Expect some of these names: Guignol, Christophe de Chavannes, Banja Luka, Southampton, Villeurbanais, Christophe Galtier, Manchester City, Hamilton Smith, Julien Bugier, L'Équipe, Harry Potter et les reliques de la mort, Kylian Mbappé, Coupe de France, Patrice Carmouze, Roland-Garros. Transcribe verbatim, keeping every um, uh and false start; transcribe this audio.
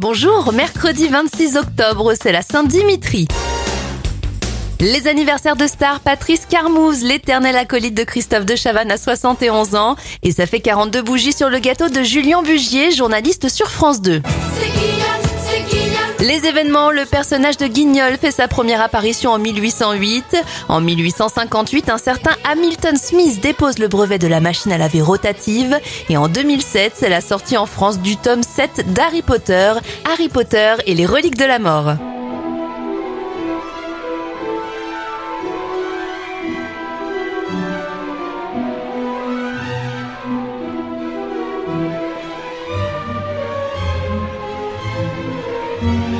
Bonjour, mercredi vingt-six octobre, c'est la Saint-Dimitri. Les anniversaires de stars, Patrice Carmouze, l'éternel acolyte de Christophe de Chavannes à soixante et onze ans. Et ça fait quarante-deux bougies sur le gâteau de Julien Bugier, journaliste sur France deux. Les événements, le personnage de Guignol fait sa première apparition en mille huit cent huit. En mille huit cent cinquante-huit, un certain Hamilton Smith dépose le brevet de la machine à laver rotative. Et en deux mille sept, c'est la sortie en France du tome sept d'Harry Potter, Harry Potter et les reliques de la mort. Thank you.